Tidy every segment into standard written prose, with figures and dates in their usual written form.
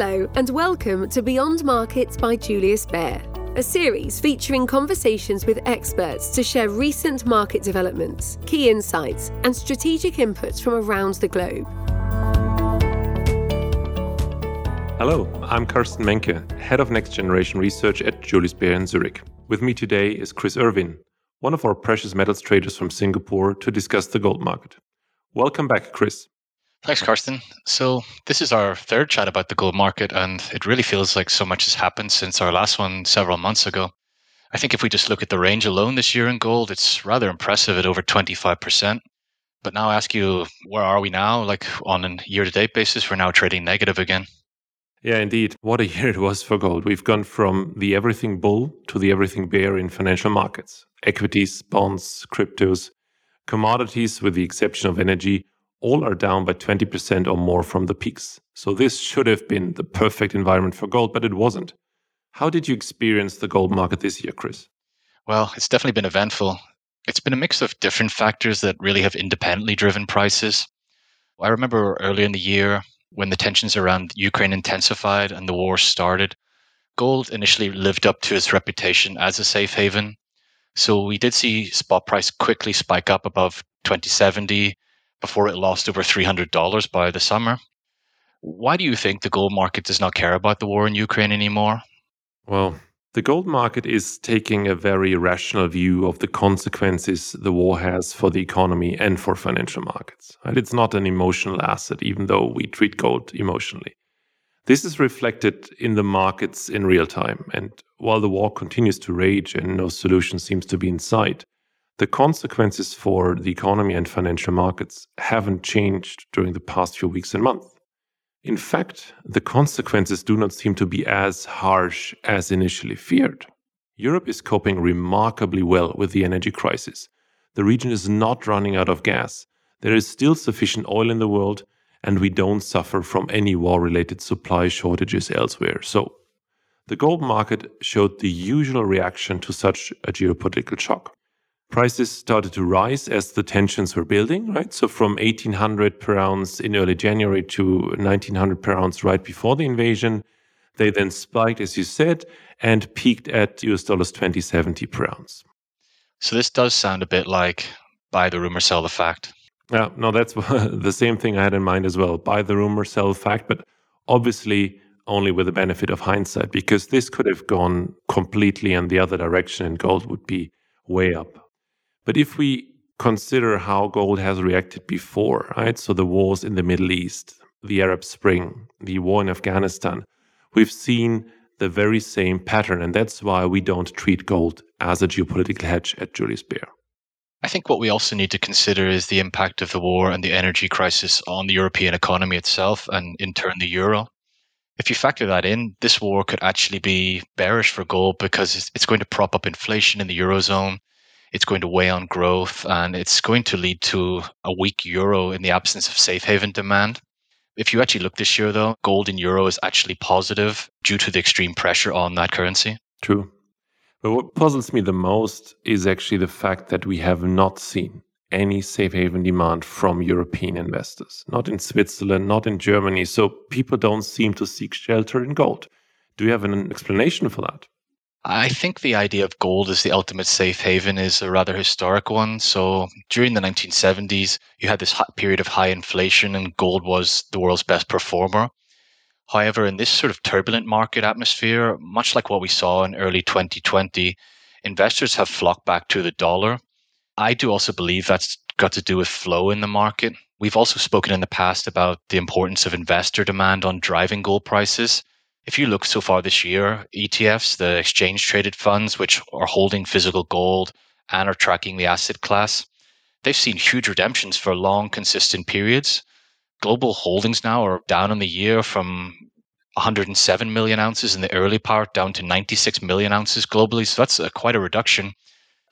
Hello and welcome to Beyond Markets by Julius Baer, a series featuring conversations with experts to share recent market developments, key insights and strategic inputs from around the globe. Hello, I'm Carsten Menke, Head of Next Generation Research at Julius Baer in Zurich. With me today is Chris Irvin, one of our precious metals traders from Singapore, to discuss the gold market. Welcome back, Chris. Thanks, Carsten. So this is our third chat about the gold market, and it really feels like so much has happened since our last one several months ago. I think if we just look at the range alone this year in gold, it's rather impressive at over 25%. But now I ask you, where are we now? Like on a year-to-date basis, we're now trading negative again. Yeah, indeed. What a year it was for gold. We've gone from the everything bull to the everything bear in financial markets. Equities, bonds, cryptos, commodities with the exception of energy, all are down by 20% or more from the peaks. So this should have been the perfect environment for gold, but it wasn't. How did you experience the gold market this year, Chris? Well, it's definitely been eventful. It's been a mix of different factors that really have independently driven prices. I remember earlier in the year when the tensions around Ukraine intensified and the war started, gold initially lived up to its reputation as a safe haven. So we did see spot price quickly spike up above 2070, before it lost over $300 by the summer. Why do you think the gold market does not care about the war in Ukraine anymore? Well, the gold market is taking a very rational view of the consequences the war has for the economy and for financial markets. It's not an emotional asset, even though we treat gold emotionally. This is reflected in the markets in real time. And while the war continues to rage and no solution seems to be in sight, the consequences for the economy and financial markets haven't changed during the past few weeks and months. In fact, the consequences do not seem to be as harsh as initially feared. Europe is coping remarkably well with the energy crisis. The region is not running out of gas. There is still sufficient oil in the world, and we don't suffer from any war-related supply shortages elsewhere. So the gold market showed the usual reaction to such a geopolitical shock. Prices started to rise as the tensions were building, right? So from 1,800 per ounce in early January to 1,900 per ounce right before the invasion. They then spiked, as you said, and peaked at $20.70 per ounce. So this does sound a bit like buy the rumor, sell the fact. Yeah, no, that's the same thing I had in mind as well. Buy the rumor, sell the fact, but obviously only with the benefit of hindsight, because this could have gone completely in the other direction and gold would be way up. But if we consider how gold has reacted before, right? So the wars in the Middle East, the Arab Spring, the war in Afghanistan, we've seen the very same pattern. And that's why we don't treat gold as a geopolitical hedge at Julius Baer. I think what we also need to consider is the impact of the war and the energy crisis on the European economy itself and in turn the euro. If you factor that in, this war could actually be bearish for gold because it's going to prop up inflation in the eurozone. It's going to weigh on growth, and it's going to lead to a weak euro in the absence of safe haven demand. If you actually look this year, though, gold in euro is actually positive due to the extreme pressure on that currency. True. But what puzzles me the most is actually the fact that we have not seen any safe haven demand from European investors, not in Switzerland, not in Germany. So people don't seem to seek shelter in gold. Do you have an explanation for that? I think the idea of gold as the ultimate safe haven is a rather historic one. So during the 1970s, you had this hot period of high inflation and gold was the world's best performer. However, in this sort of turbulent market atmosphere, much like what we saw in early 2020, investors have flocked back to the dollar. I do also believe that's got to do with flow in the market. We've also spoken in the past about the importance of investor demand on driving gold prices. If you look so far this year, ETFs, the exchange-traded funds, which are holding physical gold and are tracking the asset class, they've seen huge redemptions for long, consistent periods. Global holdings now are down in the year from 107 million ounces in the early part down to 96 million ounces globally. So that's quite a reduction.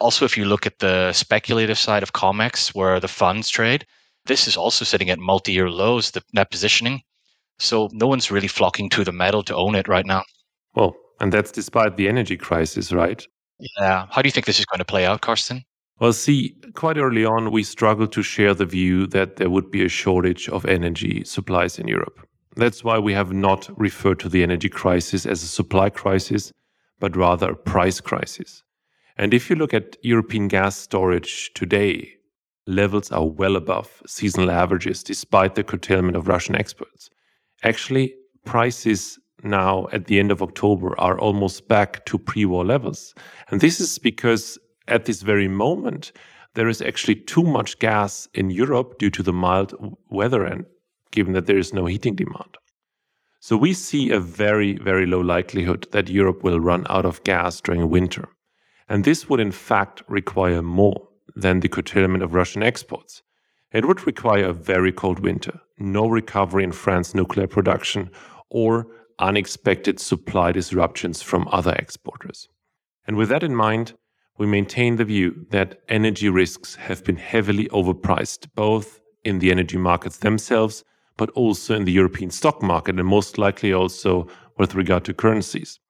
Also, if you look at the speculative side of COMEX, where the funds trade, this is also sitting at multi-year lows, the net positioning. So no one's really flocking to the metal to own it right now. Well, and that's despite the energy crisis, right? Yeah. How do you think this is going to play out, Carsten? Well, see, quite early on, we struggled to share the view that there would be a shortage of energy supplies in Europe. That's why we have not referred to the energy crisis as a supply crisis, but rather a price crisis. And if you look at European gas storage today, levels are well above seasonal averages, despite the curtailment of Russian exports. Actually, prices now at the end of October are almost back to pre-war levels. And this is because at this very moment, there is actually too much gas in Europe due to the mild weather and given that there is no heating demand. So we see a very, very low likelihood that Europe will run out of gas during winter. And this would in fact require more than the curtailment of Russian exports. It would require a very cold winter, no recovery in France's nuclear production, or unexpected supply disruptions from other exporters. And with that in mind, we maintain the view that energy risks have been heavily overpriced, both in the energy markets themselves, but also in the European stock market, and most likely also with regard to currencies.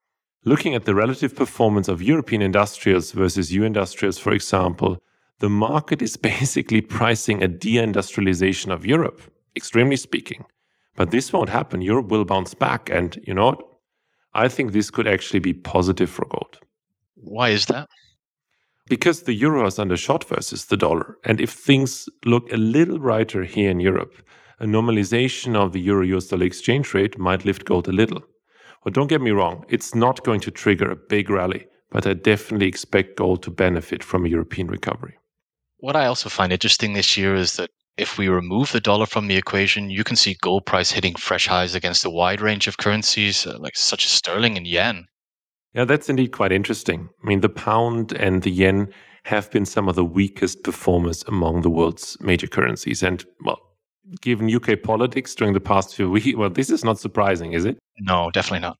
Looking at the relative performance of European industrials versus EU industrials, for example, the market is basically pricing a deindustrialization of Europe, extremely speaking. But this won't happen. Europe will bounce back. And you know what? I think this could actually be positive for gold. Why is that? Because the euro is undershot versus the dollar. And if things look a little brighter here in Europe, a normalization of the euro-US dollar exchange rate might lift gold a little. But don't get me wrong, it's not going to trigger a big rally. But I definitely expect gold to benefit from a European recovery. What I also find interesting this year is that if we remove the dollar from the equation, you can see gold price hitting fresh highs against a wide range of currencies, like such as sterling and yen. Yeah, that's indeed quite interesting. I mean, the pound and the yen have been some of the weakest performers among the world's major currencies. And, well, given UK politics during the past few weeks, well, this is not surprising, is it? No, definitely not.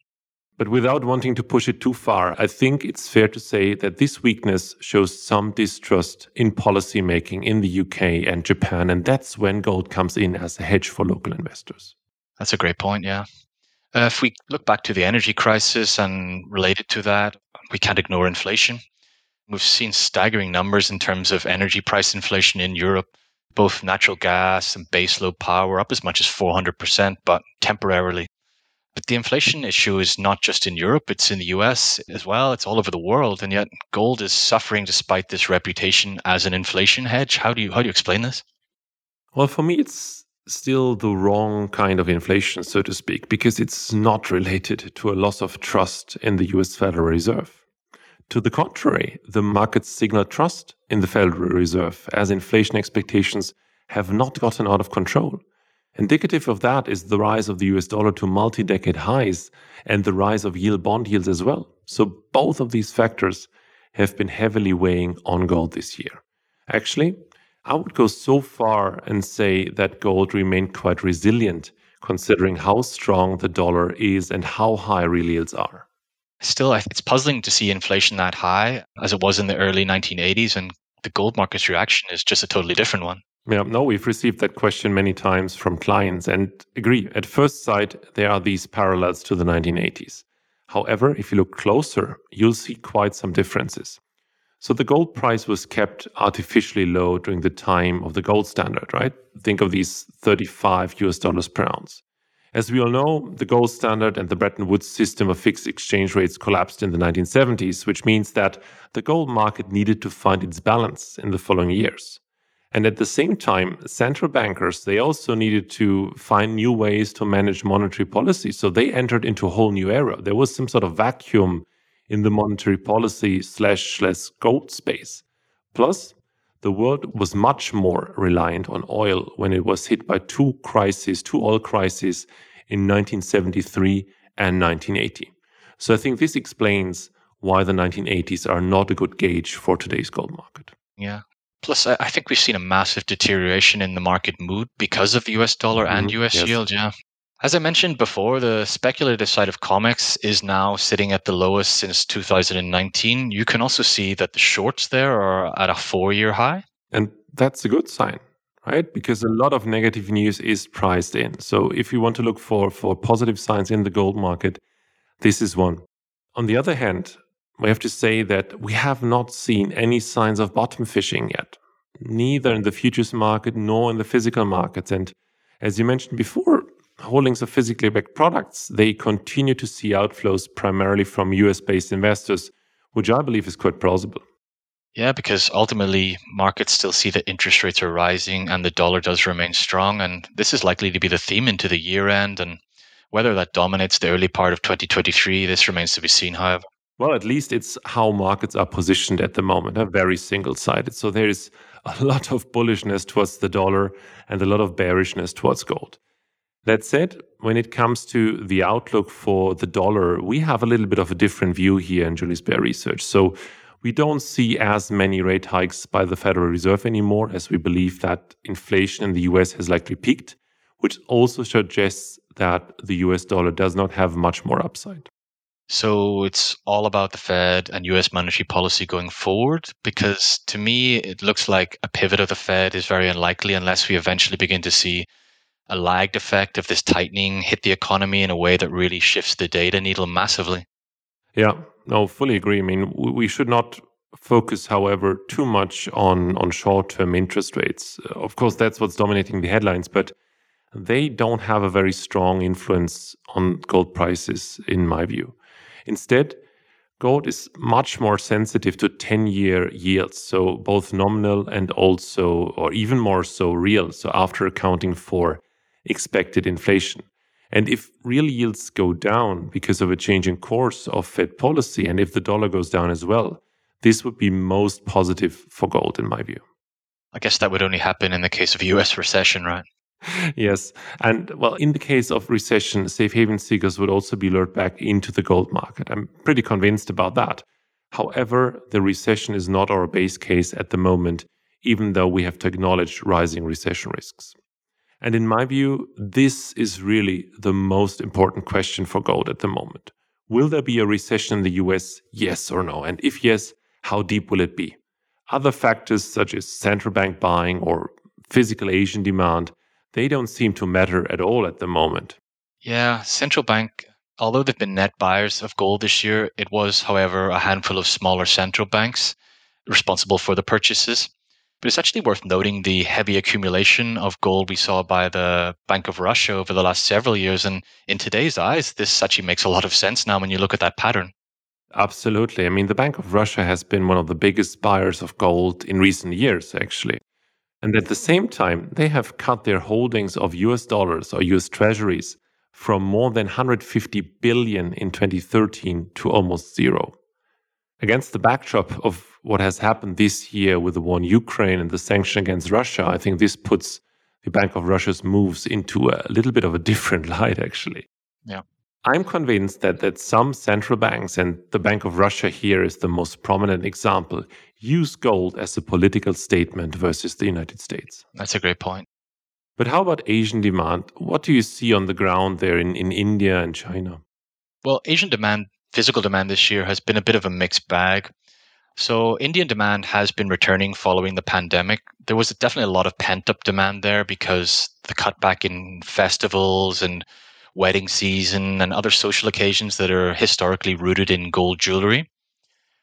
But without wanting to push it too far, I think it's fair to say that this weakness shows some distrust in policymaking in the UK and Japan, and that's when gold comes in as a hedge for local investors. That's a great point, yeah. If we look back to the energy crisis and related to that, we can't ignore inflation. We've seen staggering numbers in terms of energy price inflation in Europe. Both natural gas and baseload power up as much as 400%, but temporarily. But the inflation issue is not just in Europe, it's in the US as well, it's all over the world, and yet gold is suffering despite this reputation as an inflation hedge. How do you explain this? Well, for me, it's still the wrong kind of inflation, so to speak, because it's not related to a loss of trust in the US Federal Reserve. To the contrary, the markets signal trust in the Federal Reserve as inflation expectations have not gotten out of control. Indicative of that is the rise of the US dollar to multi-decade highs and the rise of yield bond yields as well. So both of these factors have been heavily weighing on gold this year. Actually, I would go so far and say that gold remained quite resilient considering how strong the dollar is and how high real yields are. Still, it's puzzling to see inflation that high as it was in the early 1980s, and the gold market's reaction is just a totally different one. Yeah, no, we've received that question many times from clients and agree. At first sight, there are these parallels to the 1980s. However, if you look closer, you'll see quite some differences. So the gold price was kept artificially low during the time of the gold standard, right? Think of these $35 per ounce. As we all know, the gold standard and the Bretton Woods system of fixed exchange rates collapsed in the 1970s, which means that the gold market needed to find its balance in the following years. And at the same time, central bankers, they also needed to find new ways to manage monetary policy. So they entered into a whole new era. There was some sort of vacuum in the monetary policy / gold space. Plus, the world was much more reliant on oil when it was hit by two oil crises in 1973 and 1980. So I think this explains why the 1980s are not a good gauge for today's gold market. Yeah. Plus, I think we've seen a massive deterioration in the market mood because of the US dollar and US yield. Yeah. As I mentioned before, the speculative side of COMEX is now sitting at the lowest since 2019. You can also see that the shorts there are at a 4-year high. And that's a good sign, right? Because a lot of negative news is priced in. So if you want to look for positive signs in the gold market, this is one. On the other hand, we have to say that we have not seen any signs of bottom fishing yet, neither in the futures market nor in the physical markets. And as you mentioned before, holdings of physically backed products, they continue to see outflows primarily from US-based investors, which I believe is quite plausible. Yeah, because ultimately markets still see that interest rates are rising and the dollar does remain strong. And this is likely to be the theme into the year end. And whether that dominates the early part of 2023, this remains to be seen, however. Well, at least it's how markets are positioned at the moment, very single-sided. So there is a lot of bullishness towards the dollar and a lot of bearishness towards gold. That said, when it comes to the outlook for the dollar, we have a little bit of a different view here in Julius Baer Research. So we don't see as many rate hikes by the Federal Reserve anymore, as we believe that inflation in the US has likely peaked, which also suggests that the US dollar does not have much more upside. So it's all about the Fed and US monetary policy going forward, because to me, it looks like a pivot of the Fed is very unlikely unless we eventually begin to see a lagged effect of this tightening hit the economy in a way that really shifts the data needle massively. Yeah, no, fully agree. I mean, we should not focus, however, too much on short-term interest rates. Of course, that's what's dominating the headlines, but they don't have a very strong influence on gold prices, in my view. Instead, gold is much more sensitive to 10-year yields, so both nominal and also, or even more so, real, so after accounting for expected inflation. And if real yields go down because of a change in course of Fed policy, and if the dollar goes down as well, this would be most positive for gold, in my view. I guess that would only happen in the case of US recession, right? Yes. And well, in the case of recession, safe haven seekers would also be lured back into the gold market. I'm pretty convinced about that. However, the recession is not our base case at the moment, even though we have to acknowledge rising recession risks. And in my view, this is really the most important question for gold at the moment. Will there be a recession in the US? Yes or no? And if yes, how deep will it be? Other factors such as central bank buying or physical Asian demand, they don't seem to matter at all at the moment. Yeah, central bank, although they've been net buyers of gold this year, it was, however, a handful of smaller central banks responsible for the purchases. But it's actually worth noting the heavy accumulation of gold we saw by the Bank of Russia over the last several years. And in today's eyes, this actually makes a lot of sense now when you look at that pattern. Absolutely. I mean, the Bank of Russia has been one of the biggest buyers of gold in recent years, actually. And at the same time, they have cut their holdings of US dollars or US treasuries from more than 150 billion in 2013 to almost zero. Against the backdrop of what has happened this year with the war in Ukraine and the sanction against Russia, I think this puts the Bank of Russia's moves into a little bit of a different light, actually. Yeah, I'm convinced that some central banks, and the Bank of Russia here is the most prominent example, use gold as a political statement versus the United States. That's a great point. But how about Asian demand? What do you see on the ground there in India and China? Well, Asian demand, physical demand this year has been a bit of a mixed bag. So Indian demand has been returning following the pandemic. There was definitely a lot of pent-up demand there because the cutback in festivals and wedding season and other social occasions that are historically rooted in gold jewelry.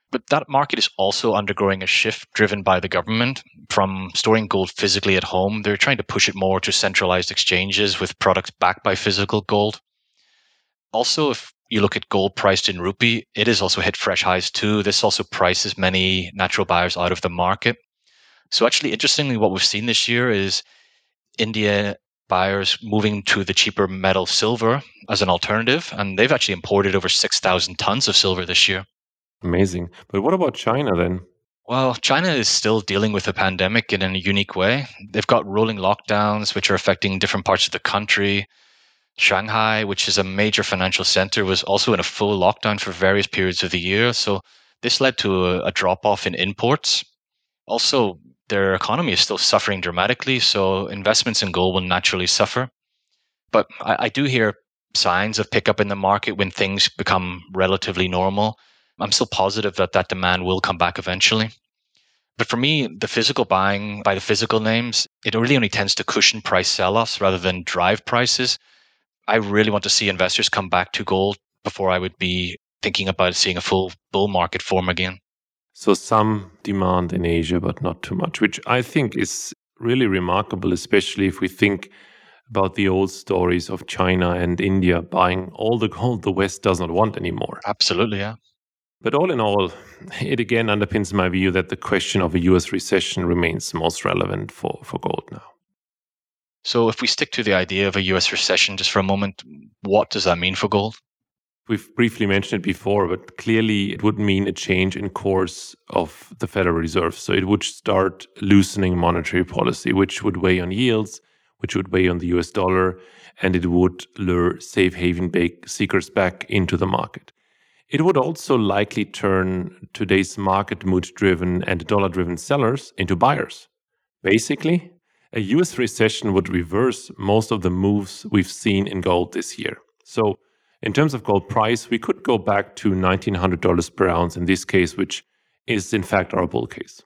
But that market is also undergoing a shift driven by the government from storing gold physically at home. They're trying to push it more to centralized exchanges with products backed by physical gold. Also, if you look at gold priced in rupee, it has also hit fresh highs too. This also prices many natural buyers out of the market. So actually, interestingly, what we've seen this year is India buyers moving to the cheaper metal silver as an alternative. And they've actually imported over 6,000 tons of silver this year. Amazing. But what about China then? Well, China is still dealing with the pandemic in a unique way. They've got rolling lockdowns, which are affecting different parts of the country. Shanghai, which is a major financial center, was also in a full lockdown for various periods of the year. So this led to a drop-off in imports. Also, their economy is still suffering dramatically, so investments in gold will naturally suffer. But I do hear signs of pickup in the market when things become relatively normal. I'm still positive that demand will come back eventually. But for me, the physical buying by the physical names, it really only tends to cushion price sell-offs rather than drive prices. I really want to see investors come back to gold before I would be thinking about seeing a full bull market form again. So some demand in Asia, but not too much, which I think is really remarkable, especially if we think about the old stories of China and India buying all the gold the West does not want anymore. Absolutely, yeah. But all in all, it again underpins my view that the question of a US recession remains most relevant for gold now. So if we stick to the idea of a US recession just for a moment, what does that mean for gold? We've briefly mentioned it before, but clearly it would mean a change in course of the Federal Reserve. So it would start loosening monetary policy, which would weigh on yields, which would weigh on the US dollar, and it would lure safe haven seekers back into the market. It would also likely turn today's market mood-driven and dollar-driven sellers into buyers. Basically, a US recession would reverse most of the moves we've seen in gold this year. So in terms of gold price, we could go back to $1,900 per ounce in this case, which is in fact our bull case.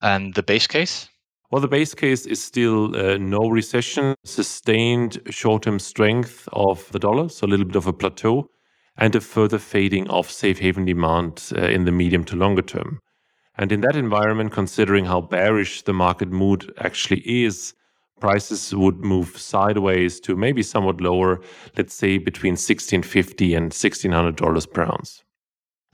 And the base case? Well, the base case is still no recession, sustained short-term strength of the dollar, so a little bit of a plateau, and a further fading of safe haven demand in the medium to longer term. And in that environment, considering how bearish the market mood actually is, prices would move sideways to maybe somewhat lower, let's say between $1,650 and $1,600 per ounce.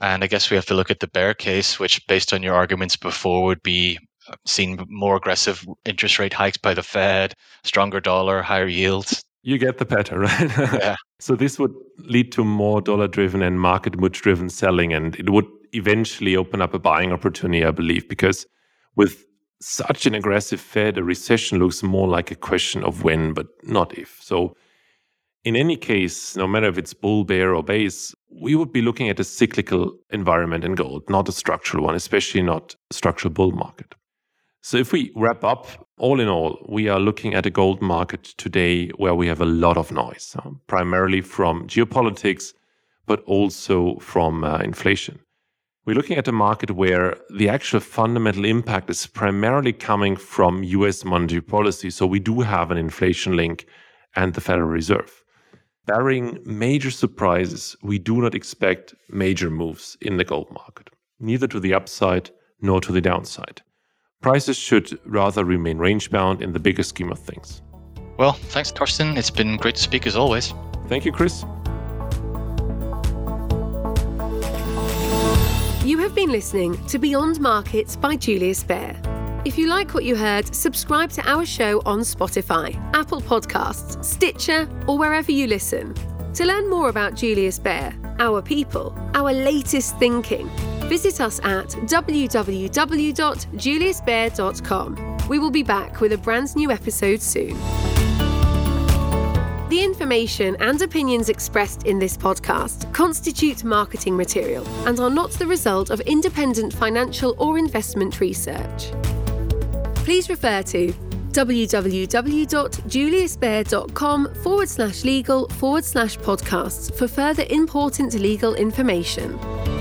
And I guess we have to look at the bear case, which based on your arguments before would be seeing more aggressive interest rate hikes by the Fed, stronger dollar, higher yields. You get the pattern, right? Yeah. So this would lead to more dollar-driven and market mood-driven selling, and it would eventually open up a buying opportunity, I believe, because with such an aggressive Fed, a recession looks more like a question of when, but not if. So in any case, no matter if it's bull, bear, or base, we would be looking at a cyclical environment in gold, not a structural one, especially not a structural bull market. So if we wrap up, all in all, we are looking at a gold market today where we have a lot of noise, primarily from geopolitics, but also from inflation. We're looking at a market where the actual fundamental impact is primarily coming from US monetary policy. So we do have an inflation link and the Federal Reserve. Barring major surprises, we do not expect major moves in the gold market, neither to the upside nor to the downside. Prices should rather remain range-bound in the bigger scheme of things. Well, thanks, Carsten. It's been great to speak as always. Thank you, Chris. You have been listening to Beyond Markets by Julius Baer. If you like what you heard, subscribe to our show on Spotify, Apple Podcasts, Stitcher, or wherever you listen. To learn more about Julius Baer, our people, our latest thinking, visit us at www.juliusbaer.com. We will be back with a brand new episode soon. The information and opinions expressed in this podcast constitute marketing material and are not the result of independent financial or investment research. Please refer to www.juliusbaer.com/legal/podcasts for further important legal information.